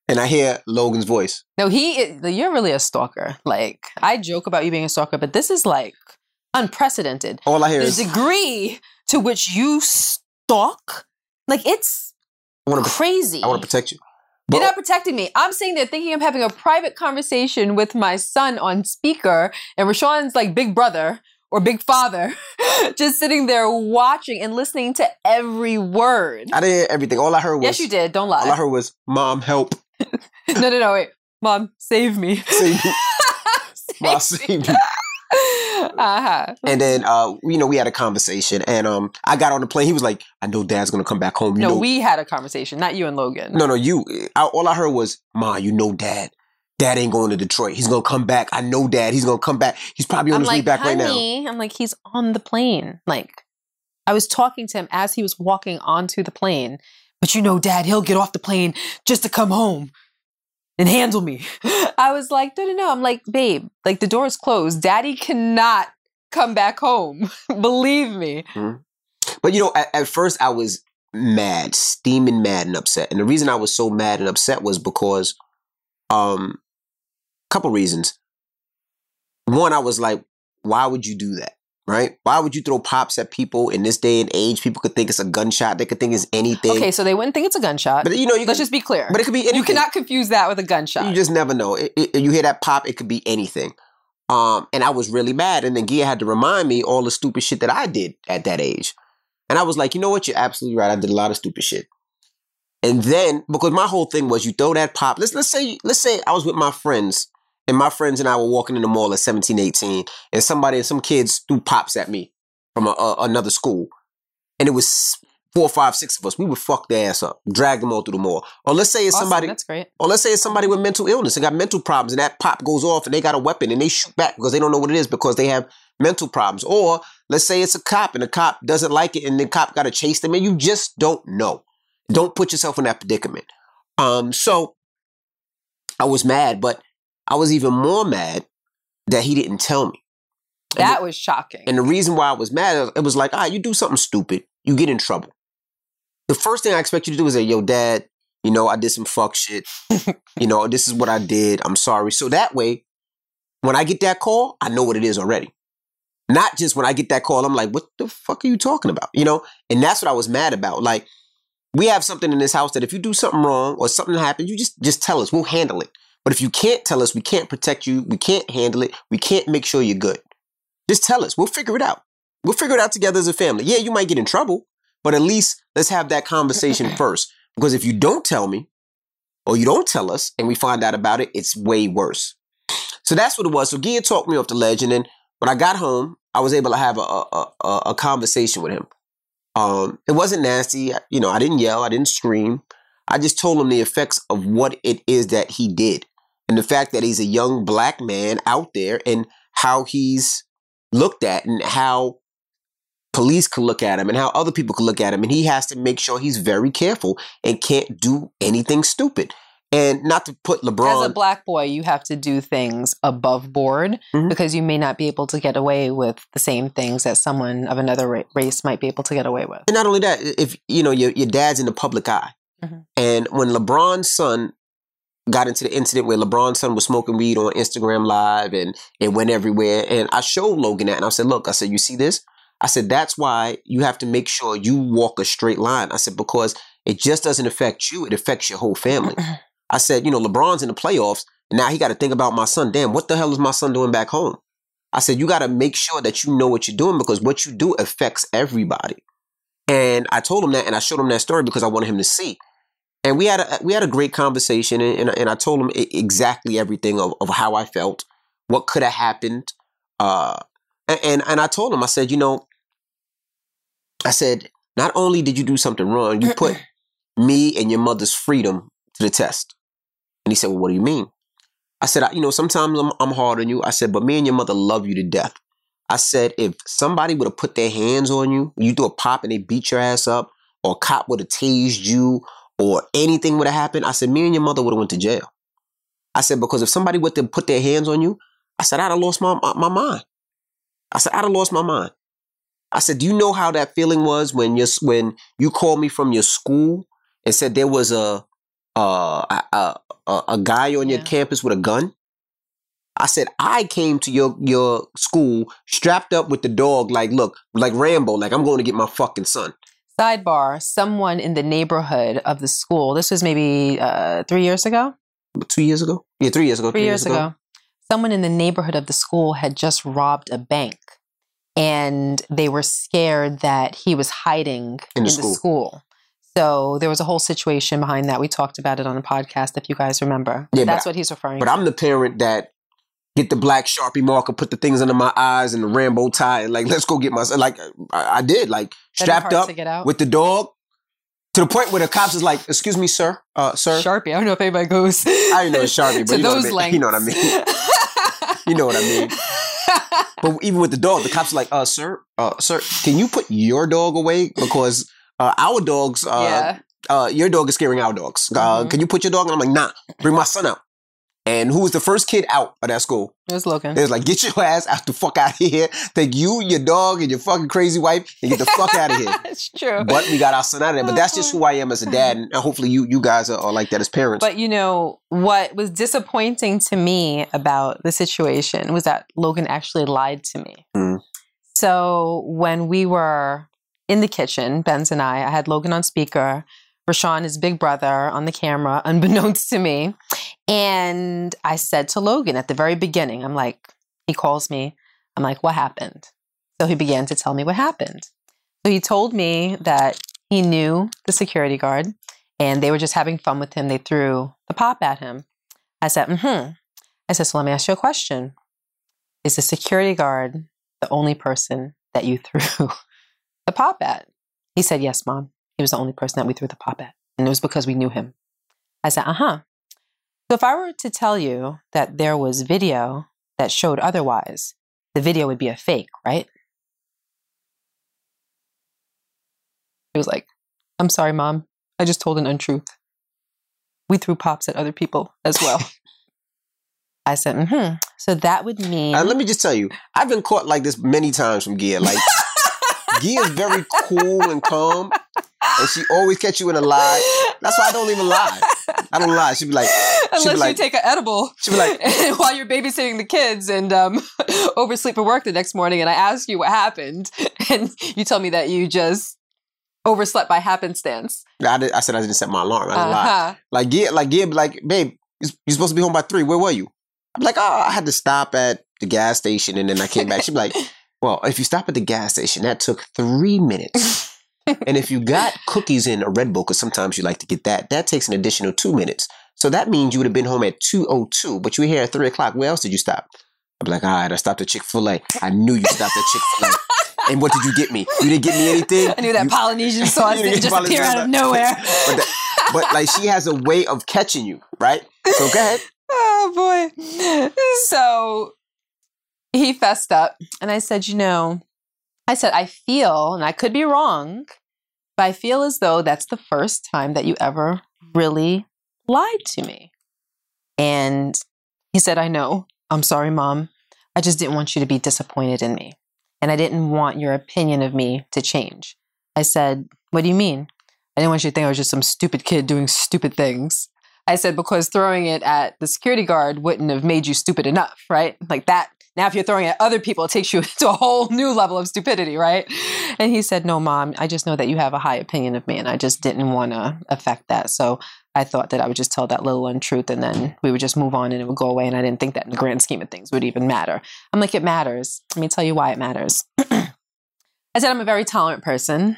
and I hear Logan's voice. No, he. Is, you're really a stalker. Like I joke about you being a stalker, but this is like unprecedented. All I hear the is the degree to which you stalk. Like it's I wanna, crazy. I want to protect you. But, you're not protecting me. I'm sitting there thinking I'm having a private conversation with my son on speaker, and Rashawn's like big brother. Or big father, just sitting there watching and listening to every word. I didn't hear everything. All I heard was... Yes, you did. Don't lie. All I heard was, Mom, help. no, no, no. Wait. Mom, save me. Save me. save Mom, save me. uh-huh. And then, uh, you know, we had a conversation. And um, I got on the plane. He was like, I know Dad's going to come back home. You no, know. we had a conversation. Not you and Logan. No, no, you. I, all I heard was, Ma, you know Dad. Dad ain't going to Detroit. He's going to come back. I know Dad. He's going to come back. He's probably on I'm his like, way back honey. right now. I'm like, he's on the plane. Like, I was talking to him as he was walking onto the plane. But you know, Dad, he'll get off the plane just to come home and handle me. I was like, no, no, no. I'm like, babe, like the door is closed. Daddy cannot come back home. Believe me. Mm-hmm. But, you know, at, at first I was mad, steaming mad and upset. And the reason I was so mad and upset was because um, couple reasons. One, I was like, why would you do that? Right? Why would you throw pops at people in this day and age? People could think it's a gunshot. They could think it's anything. Okay, so they wouldn't think it's a gunshot. But you know, you let's could, just be clear. But it could be anything. You cannot confuse that with a gunshot. You just never know. It, it, you hear that pop, it could be anything. Um, and I was really mad. And then Gia had to remind me all the stupid shit that I did at that age. And I was like, you know what? You're absolutely right. I did a lot of stupid shit. And then, because my whole thing was, you throw that pop. Let's let's say let's say I was with my friends. And my friends and I were walking in the mall at seventeen, eighteen, and somebody and some kids threw pops at me from a, a, another school. And it was four, five, six of us. We would fuck their ass up, drag them all through the mall. Or let's say it's awesome, somebody that's great. Or let's say it's somebody with mental illness and got mental problems, and that pop goes off and they got a weapon and they shoot back because they don't know what it is because they have mental problems. Or let's say it's a cop and the cop doesn't like it and the cop got to chase them, and you just don't know. Don't put yourself in that predicament. Um, so I was mad, but I was even more mad that he didn't tell me. And that the, was shocking. And the reason why I was mad, it was like, all right, you do something stupid, you get in trouble. The first thing I expect you to do is say, yo, Dad, you know, I did some fuck shit. You know, this is what I did. I'm sorry. So that way, when I get that call, I know what it is already. Not just when I get that call, I'm like, what the fuck are you talking about? You know? And that's what I was mad about. Like, we have something in this house that if you do something wrong or something happens, you just, just tell us. We'll handle it. But if you can't tell us, we can't protect you, we can't handle it, we can't make sure you're good. Just tell us. We'll figure it out. We'll figure it out together as a family. Yeah, you might get in trouble, but at least let's have that conversation first. Because if you don't tell me, or you don't tell us, and we find out about it, it's way worse. So that's what it was. So Gia talked me off the ledge, and then when I got home, I was able to have a a, a, a conversation with him. Um, it wasn't nasty. You know, I didn't yell. I didn't scream. I just told him the effects of what it is that he did. And the fact that he's a young black man out there and how he's looked at and how police could look at him and how other people could look at him. And he has to make sure he's very careful and can't do anything stupid. And not to put LeBron... As a black boy, you have to do things above board mm-hmm. because you may not be able to get away with the same things that someone of another race might be able to get away with. And not only that, if you know your, your dad's in the public eye. Mm-hmm. And when LeBron's son... got into the incident where LeBron's son was smoking weed on Instagram Live and it went everywhere. And I showed Logan that and I said, look, I said, you see this? I said, that's why you have to make sure you walk a straight line. I said, because it just doesn't affect you. It affects your whole family. I said, you know, LeBron's in the playoffs. And now he got to think about my son. Damn, what the hell is my son doing back home? I said, you got to make sure that you know what you're doing because what you do affects everybody. And I told him that and I showed him that story because I wanted him to see. And we had a we had a great conversation, and, and, and I told him exactly everything of, of how I felt, what could have happened, uh, and and I told him, I said, you know, I said, not only did you do something wrong, you put me and your mother's freedom to the test. And he said, well, what do you mean? I said, I, you know, sometimes I'm, I'm hard on you. I said, but me and your mother love you to death. I said, if somebody would have put their hands on you, you do a pop and they beat your ass up, or a cop would have tased you, or anything would have happened, I said, me and your mother would have went to jail. I said, because if somebody would have put their hands on you, I said, I'd have lost my, my, my mind. I said, I'd have lost my mind. I said, do you know how that feeling was when you, when you called me from your school and said there was a, a, a, a, a guy on yeah. your campus with a gun? I said, I came to your, your school strapped up with the dog, like, look, like Rambo, like I'm going to get my fucking son. Sidebar, someone in the neighborhood of the school, this was maybe uh, three years ago? Two years ago? Yeah, three years ago. Three, three years, years ago. ago. Someone in the neighborhood of the school had just robbed a bank and they were scared that he was hiding in the, in school. the school. So there was a whole situation behind that. We talked about it on a podcast, if you guys remember. Yeah, that's what he's referring but to. But I'm the parent that get the black Sharpie marker, put the things under my eyes and the Rambo tie, and like, let's go get my son. Like, I, I did, like, strapped up with the dog to the point where the cops is like, excuse me, sir, uh, sir. Sharpie. I don't know if anybody goes. I didn't know it's Sharpie, but you know, I mean. you know what I mean. You know what I mean. But even with the dog, the cops are like, uh, sir, uh, sir, can you put your dog away? Because uh, our dogs, uh, yeah. uh, your dog is scaring our dogs. Uh, mm-hmm. Can you put your dog? And I'm like, nah, bring my son out. And who was the first kid out of that school? It was Logan. It was like, get your ass out the fuck out of here. Take you, your dog, and your fucking crazy wife and get the fuck out of here. It's true. But we got our son out of there. But that's just who I am as a dad. And hopefully you you guys are, are like that as parents. But you know, what was disappointing to me about the situation was that Logan actually lied to me. Mm. So when we were in the kitchen, Ben's and I, I had Logan on speaker, Rashawn, his big brother, on the camera, unbeknownst to me. And I said to Logan at the very beginning, I'm like, he calls me. I'm like, what happened? So he began to tell me what happened. So he told me that he knew the security guard and they were just having fun with him. They threw the pop at him. I said, mm-hmm. I said, so let me ask you a question. Is the security guard the only person that you threw the pop at? He said, yes, Mom. He was the only person that we threw the pop at. And it was because we knew him. I said, uh-huh. So if I were to tell you that there was video that showed otherwise, the video would be a fake, right? He was like, I'm sorry, Mom. I just told an untruth. We threw pops at other people as well. I said, mm-hmm. So that would mean... Uh, let me just tell you, I've been caught like this many times from Gia. Like, Gia is very cool and calm. And she always catch you in a lie. That's why I don't even lie. I don't lie. She'd be like... Unless be like, you take an edible. She'd be like... while you're babysitting the kids and um, oversleep at work the next morning. And I ask you what happened. And you tell me that you just overslept by happenstance. I, did, I said I didn't set my alarm. I didn't uh-huh. lie. Like, Gia, like, Gia, like, babe, you're supposed to be home by three. Where were you? I'd be like, oh, I had to stop at the gas station. And then I came back. She'd be like, well, if you stop at the gas station, that took three minutes. And if you got cookies in a Red Bull, because sometimes you like to get that, that takes an additional two minutes. So that means you would have been home at two oh two, but you were here at three o'clock. Where else did you stop? I'd be like, all right, I stopped at Chick-fil-A. I knew you stopped at Chick-fil-A. And what did you get me? You didn't get me anything? I knew that you, Polynesian sauce didn't just appear out of nowhere. but, that, but like she has a way of catching you, right? So go ahead. Oh, boy. So he fessed up. And I said, you know, I said, I feel, and I could be wrong, but I feel as though that's the first time that you ever really lied to me. And he said, I know. I'm sorry, Mom. I just didn't want you to be disappointed in me. And I didn't want your opinion of me to change. I said, what do you mean? I didn't want you to think I was just some stupid kid doing stupid things. I said, because throwing it at the security guard wouldn't have made you stupid enough, right? Like that. Now, if you're throwing it at other people, it takes you to a whole new level of stupidity, right? And he said, no, Mom, I just know that you have a high opinion of me, and I just didn't want to affect that. So I thought that I would just tell that little untruth, and then we would just move on, and it would go away. And I didn't think that in the grand scheme of things would even matter. I'm like, it matters. Let me tell you why it matters. I said, I'm a very tolerant person.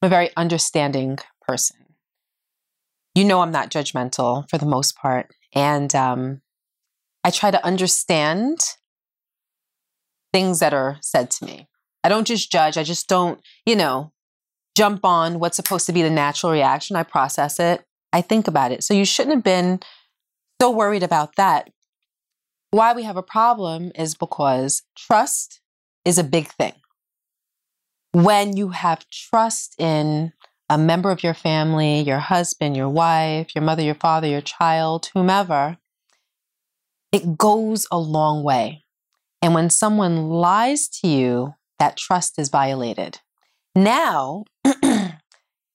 I'm a very understanding person. You know, I'm not judgmental for the most part. And um, I try to understand things that are said to me. I don't just judge. I just don't, you know, jump on what's supposed to be the natural reaction. I process it. I think about it. So you shouldn't have been so worried about that. Why we have a problem is because trust is a big thing. When you have trust in a member of your family, your husband, your wife, your mother, your father, your child, whomever, it goes a long way. And when someone lies to you, that trust is violated. Now,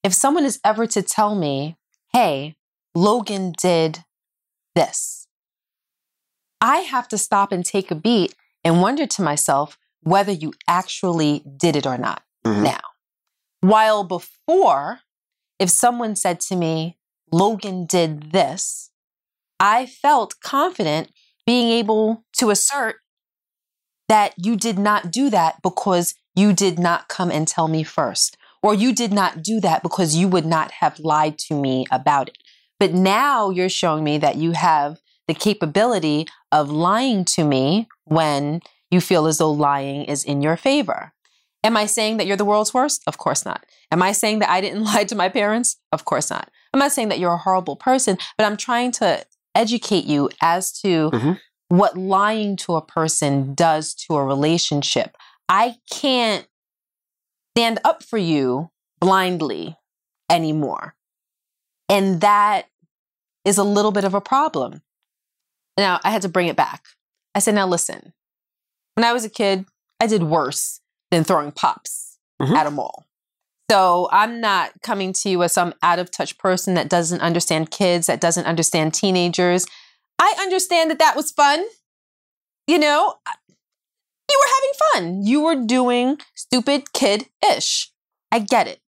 if someone is ever to tell me, hey, Logan did this, I have to stop and take a beat and wonder to myself whether you actually did it or not. Mm-hmm. Now, while before, if someone said to me, Logan did this, I felt confident being able to assert that you did not do that because you did not come and tell me first, or you did not do that because you would not have lied to me about it. But now you're showing me that you have the capability of lying to me when you feel as though lying is in your favor. Am I saying that you're the world's worst? Of course not. Am I saying that I didn't lie to my parents? Of course not. I'm not saying that you're a horrible person, but I'm trying to educate you as to mm-hmm. what lying to a person does to a relationship. I can't stand up for you blindly anymore. And that is a little bit of a problem. Now, I had to bring it back. I said, now listen, when I was a kid, I did worse than throwing pops mm-hmm. at a mall. So I'm not coming to you as some out-of-touch person that doesn't understand kids, that doesn't understand teenagers. I understand that that was fun. You know, you were having fun. You were doing stupid kid-ish. I get it.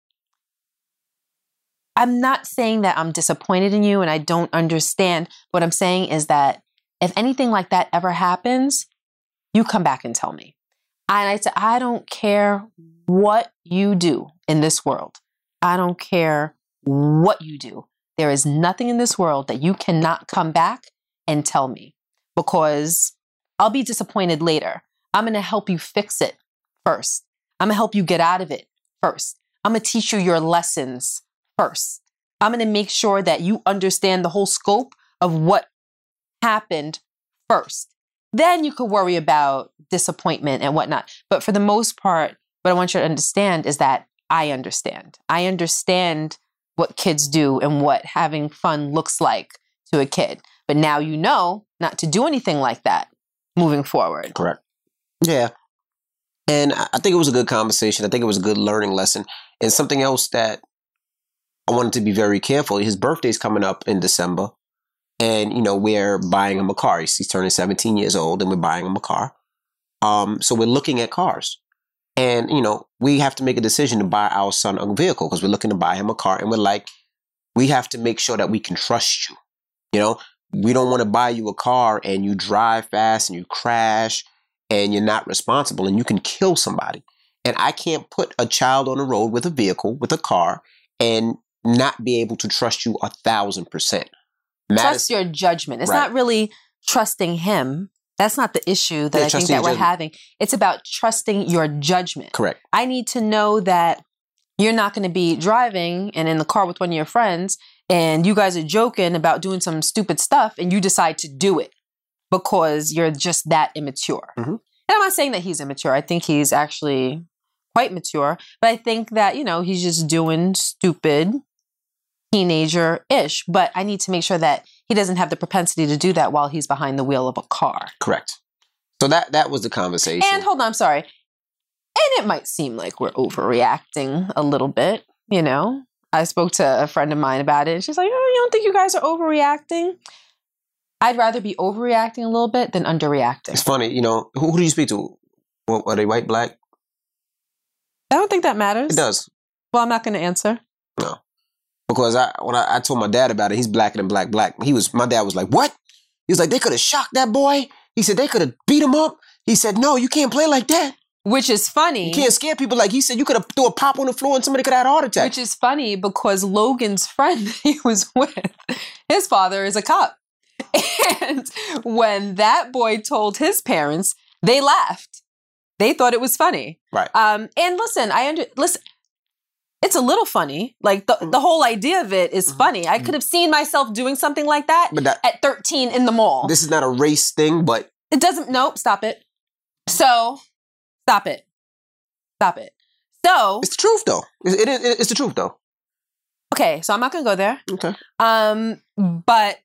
I'm not saying that I'm disappointed in you and I don't understand. What I'm saying is that if anything like that ever happens, you come back and tell me. And I said, I don't care what you do in this world. I don't care what you do. There is nothing in this world that you cannot come back and tell me, because I'll be disappointed later. I'm going to help you fix it first. I'm going to help you get out of it first. I'm going to teach you your lessons first. I'm going to make sure that you understand the whole scope of what happened first. Then you could worry about disappointment and whatnot. But for the most part, what I want you to understand is that I understand. I understand what kids do and what having fun looks like to a kid. But now you know not to do anything like that moving forward. Correct. Yeah. And I think it was a good conversation. I think it was a good learning lesson. And something else that I wanted to be very careful. His birthday's coming up in December. And, you know, we're buying him a car. He's, he's turning seventeen years old and we're buying him a car. Um, so we're looking at cars. And, you know, we have to make a decision to buy our son a vehicle because we're looking to buy him a car. And we're like, we have to make sure that we can trust you. You know, we don't want to buy you a car and you drive fast and you crash and you're not responsible and you can kill somebody. And I can't put a child on the road with a vehicle, with a car, and not be able to trust you a thousand percent. Trust your judgment. It's right. Not really trusting him. That's not the issue that yeah, I think that we're judgment. having. It's about trusting your judgment. Correct. I need to know that you're not going to be driving and in the car with one of your friends and you guys are joking about doing some stupid stuff and you decide to do it because you're just that immature. Mm-hmm. And I'm not saying that he's immature. I think he's actually quite mature. But I think that, you know, he's just doing stupid teenager-ish, but I need to make sure that he doesn't have the propensity to do that while he's behind the wheel of a car. Correct. So that that was the conversation. And hold on, I'm sorry. And it might seem like we're overreacting a little bit, you know. I spoke to a friend of mine about it. And she's like, oh, you don't think you guys are overreacting? I'd rather be overreacting a little bit than underreacting. It's funny, you know, who, who do you speak to? What, are they white, black? I don't think that matters. It does. Well, I'm not going to answer. No. Because I when I, I told my dad about it, he's blacker than black, black. He was, my dad was like, what? He was like, they could have shocked that boy. He said, they could have beat him up. He said, no, you can't play like that. Which is funny. You can't scare people. Like he said, you could have threw a pop on the floor and somebody could have had a heart attack. Which is funny because Logan's friend that he was with, his father is a cop. And when that boy told his parents, they laughed. They thought it was funny. Right. Um, and listen, I under, listen. It's a little funny. Like the, the whole idea of it is funny. I could have seen myself doing something like that, that at thirteen in the mall. This is not a race thing, but it doesn't. Nope. Stop it. So stop it. Stop it. So it's the truth though. It, it, it, it's the truth though. Okay. So I'm not going to go there. Okay. Um, but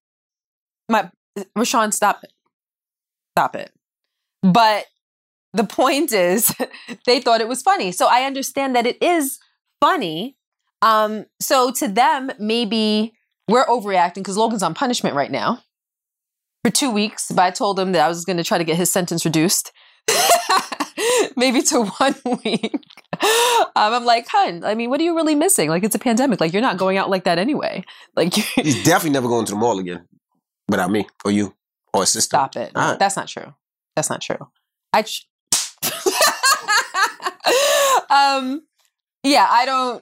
my Rashawn, stop it. Stop it. But the point is they thought it was funny. So I understand that it is funny. Um, so to them, maybe we're overreacting because Logan's on punishment right now for two weeks. But I told him that I was going to try to get his sentence reduced maybe to one week. Um, I'm like, hun, I mean, what are you really missing? Like, it's a pandemic. Like, you're not going out like that anyway. Like, he's definitely never going to the mall again without me or you or his sister. Stop it. Right. That's not true. That's not true. I. Ch- um. Yeah, I don't,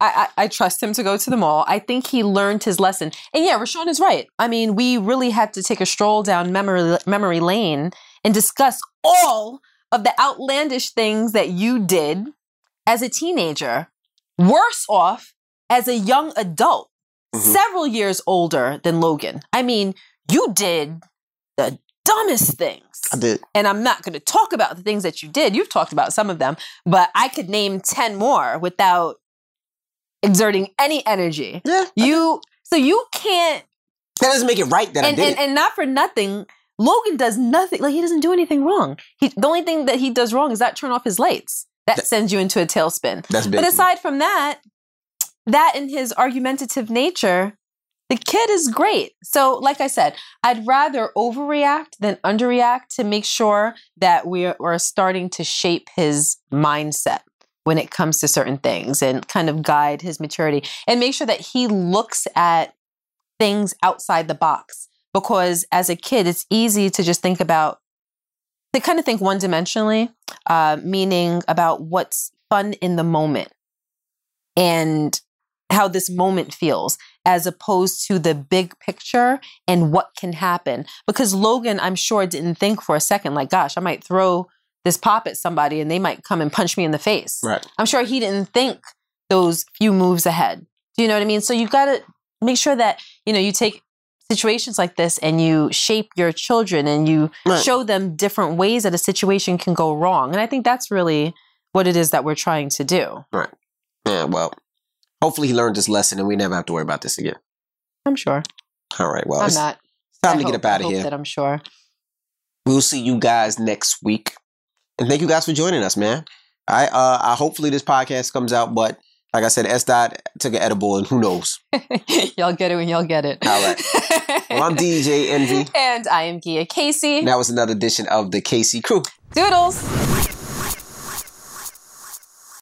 I, I I trust him to go to the mall. I think he learned his lesson. And yeah, Rashawn is right. I mean, we really had to take a stroll down memory memory lane and discuss all of the outlandish things that you did as a teenager, worse off as a young adult, mm-hmm. several years older than Logan. I mean, you did the dumbest things. I did. And I'm not going to talk about the things that you did. You've talked about some of them, but I could name ten more without exerting any energy. Yeah. You So you can't. That doesn't make it right that and, I did and, and not for nothing, Logan does nothing. Like, he doesn't do anything wrong. He, the only thing that he does wrong is not turn off his lights. That, that sends you into a tailspin. That's big. But aside from that, that and his argumentative nature, the kid is great. So, like I said, I'd rather overreact than underreact to make sure that we're, we're starting to shape his mindset when it comes to certain things and kind of guide his maturity and make sure that he looks at things outside the box. Because as a kid, it's easy to just think about, to kind of think one-dimensionally, uh, meaning about what's fun in the moment and how this moment feels, as opposed to the big picture and what can happen. Because Logan, I'm sure, didn't think for a second, like, gosh, I might throw this pop at somebody and they might come and punch me in the face. Right. I'm sure he didn't think those few moves ahead. Do you know what I mean? So you've got to make sure that, you know, you take situations like this and you shape your children and you right. show them different ways that a situation can go wrong. And I think that's really what it is that we're trying to do. Right. Yeah, well, hopefully he learned his lesson and we never have to worry about this again. I'm sure. All right, well, I'm it's not. time I to hope, get up out of here. That I'm sure. We'll see you guys next week. And thank you guys for joining us, man. I uh, I hopefully this podcast comes out, but like I said, S. Dot took an edible, and who knows? Y'all get it when y'all get it. All right. Well, I'm D J Envy. And I am Gia Casey. And that was another edition of the Casey Crew. Doodles.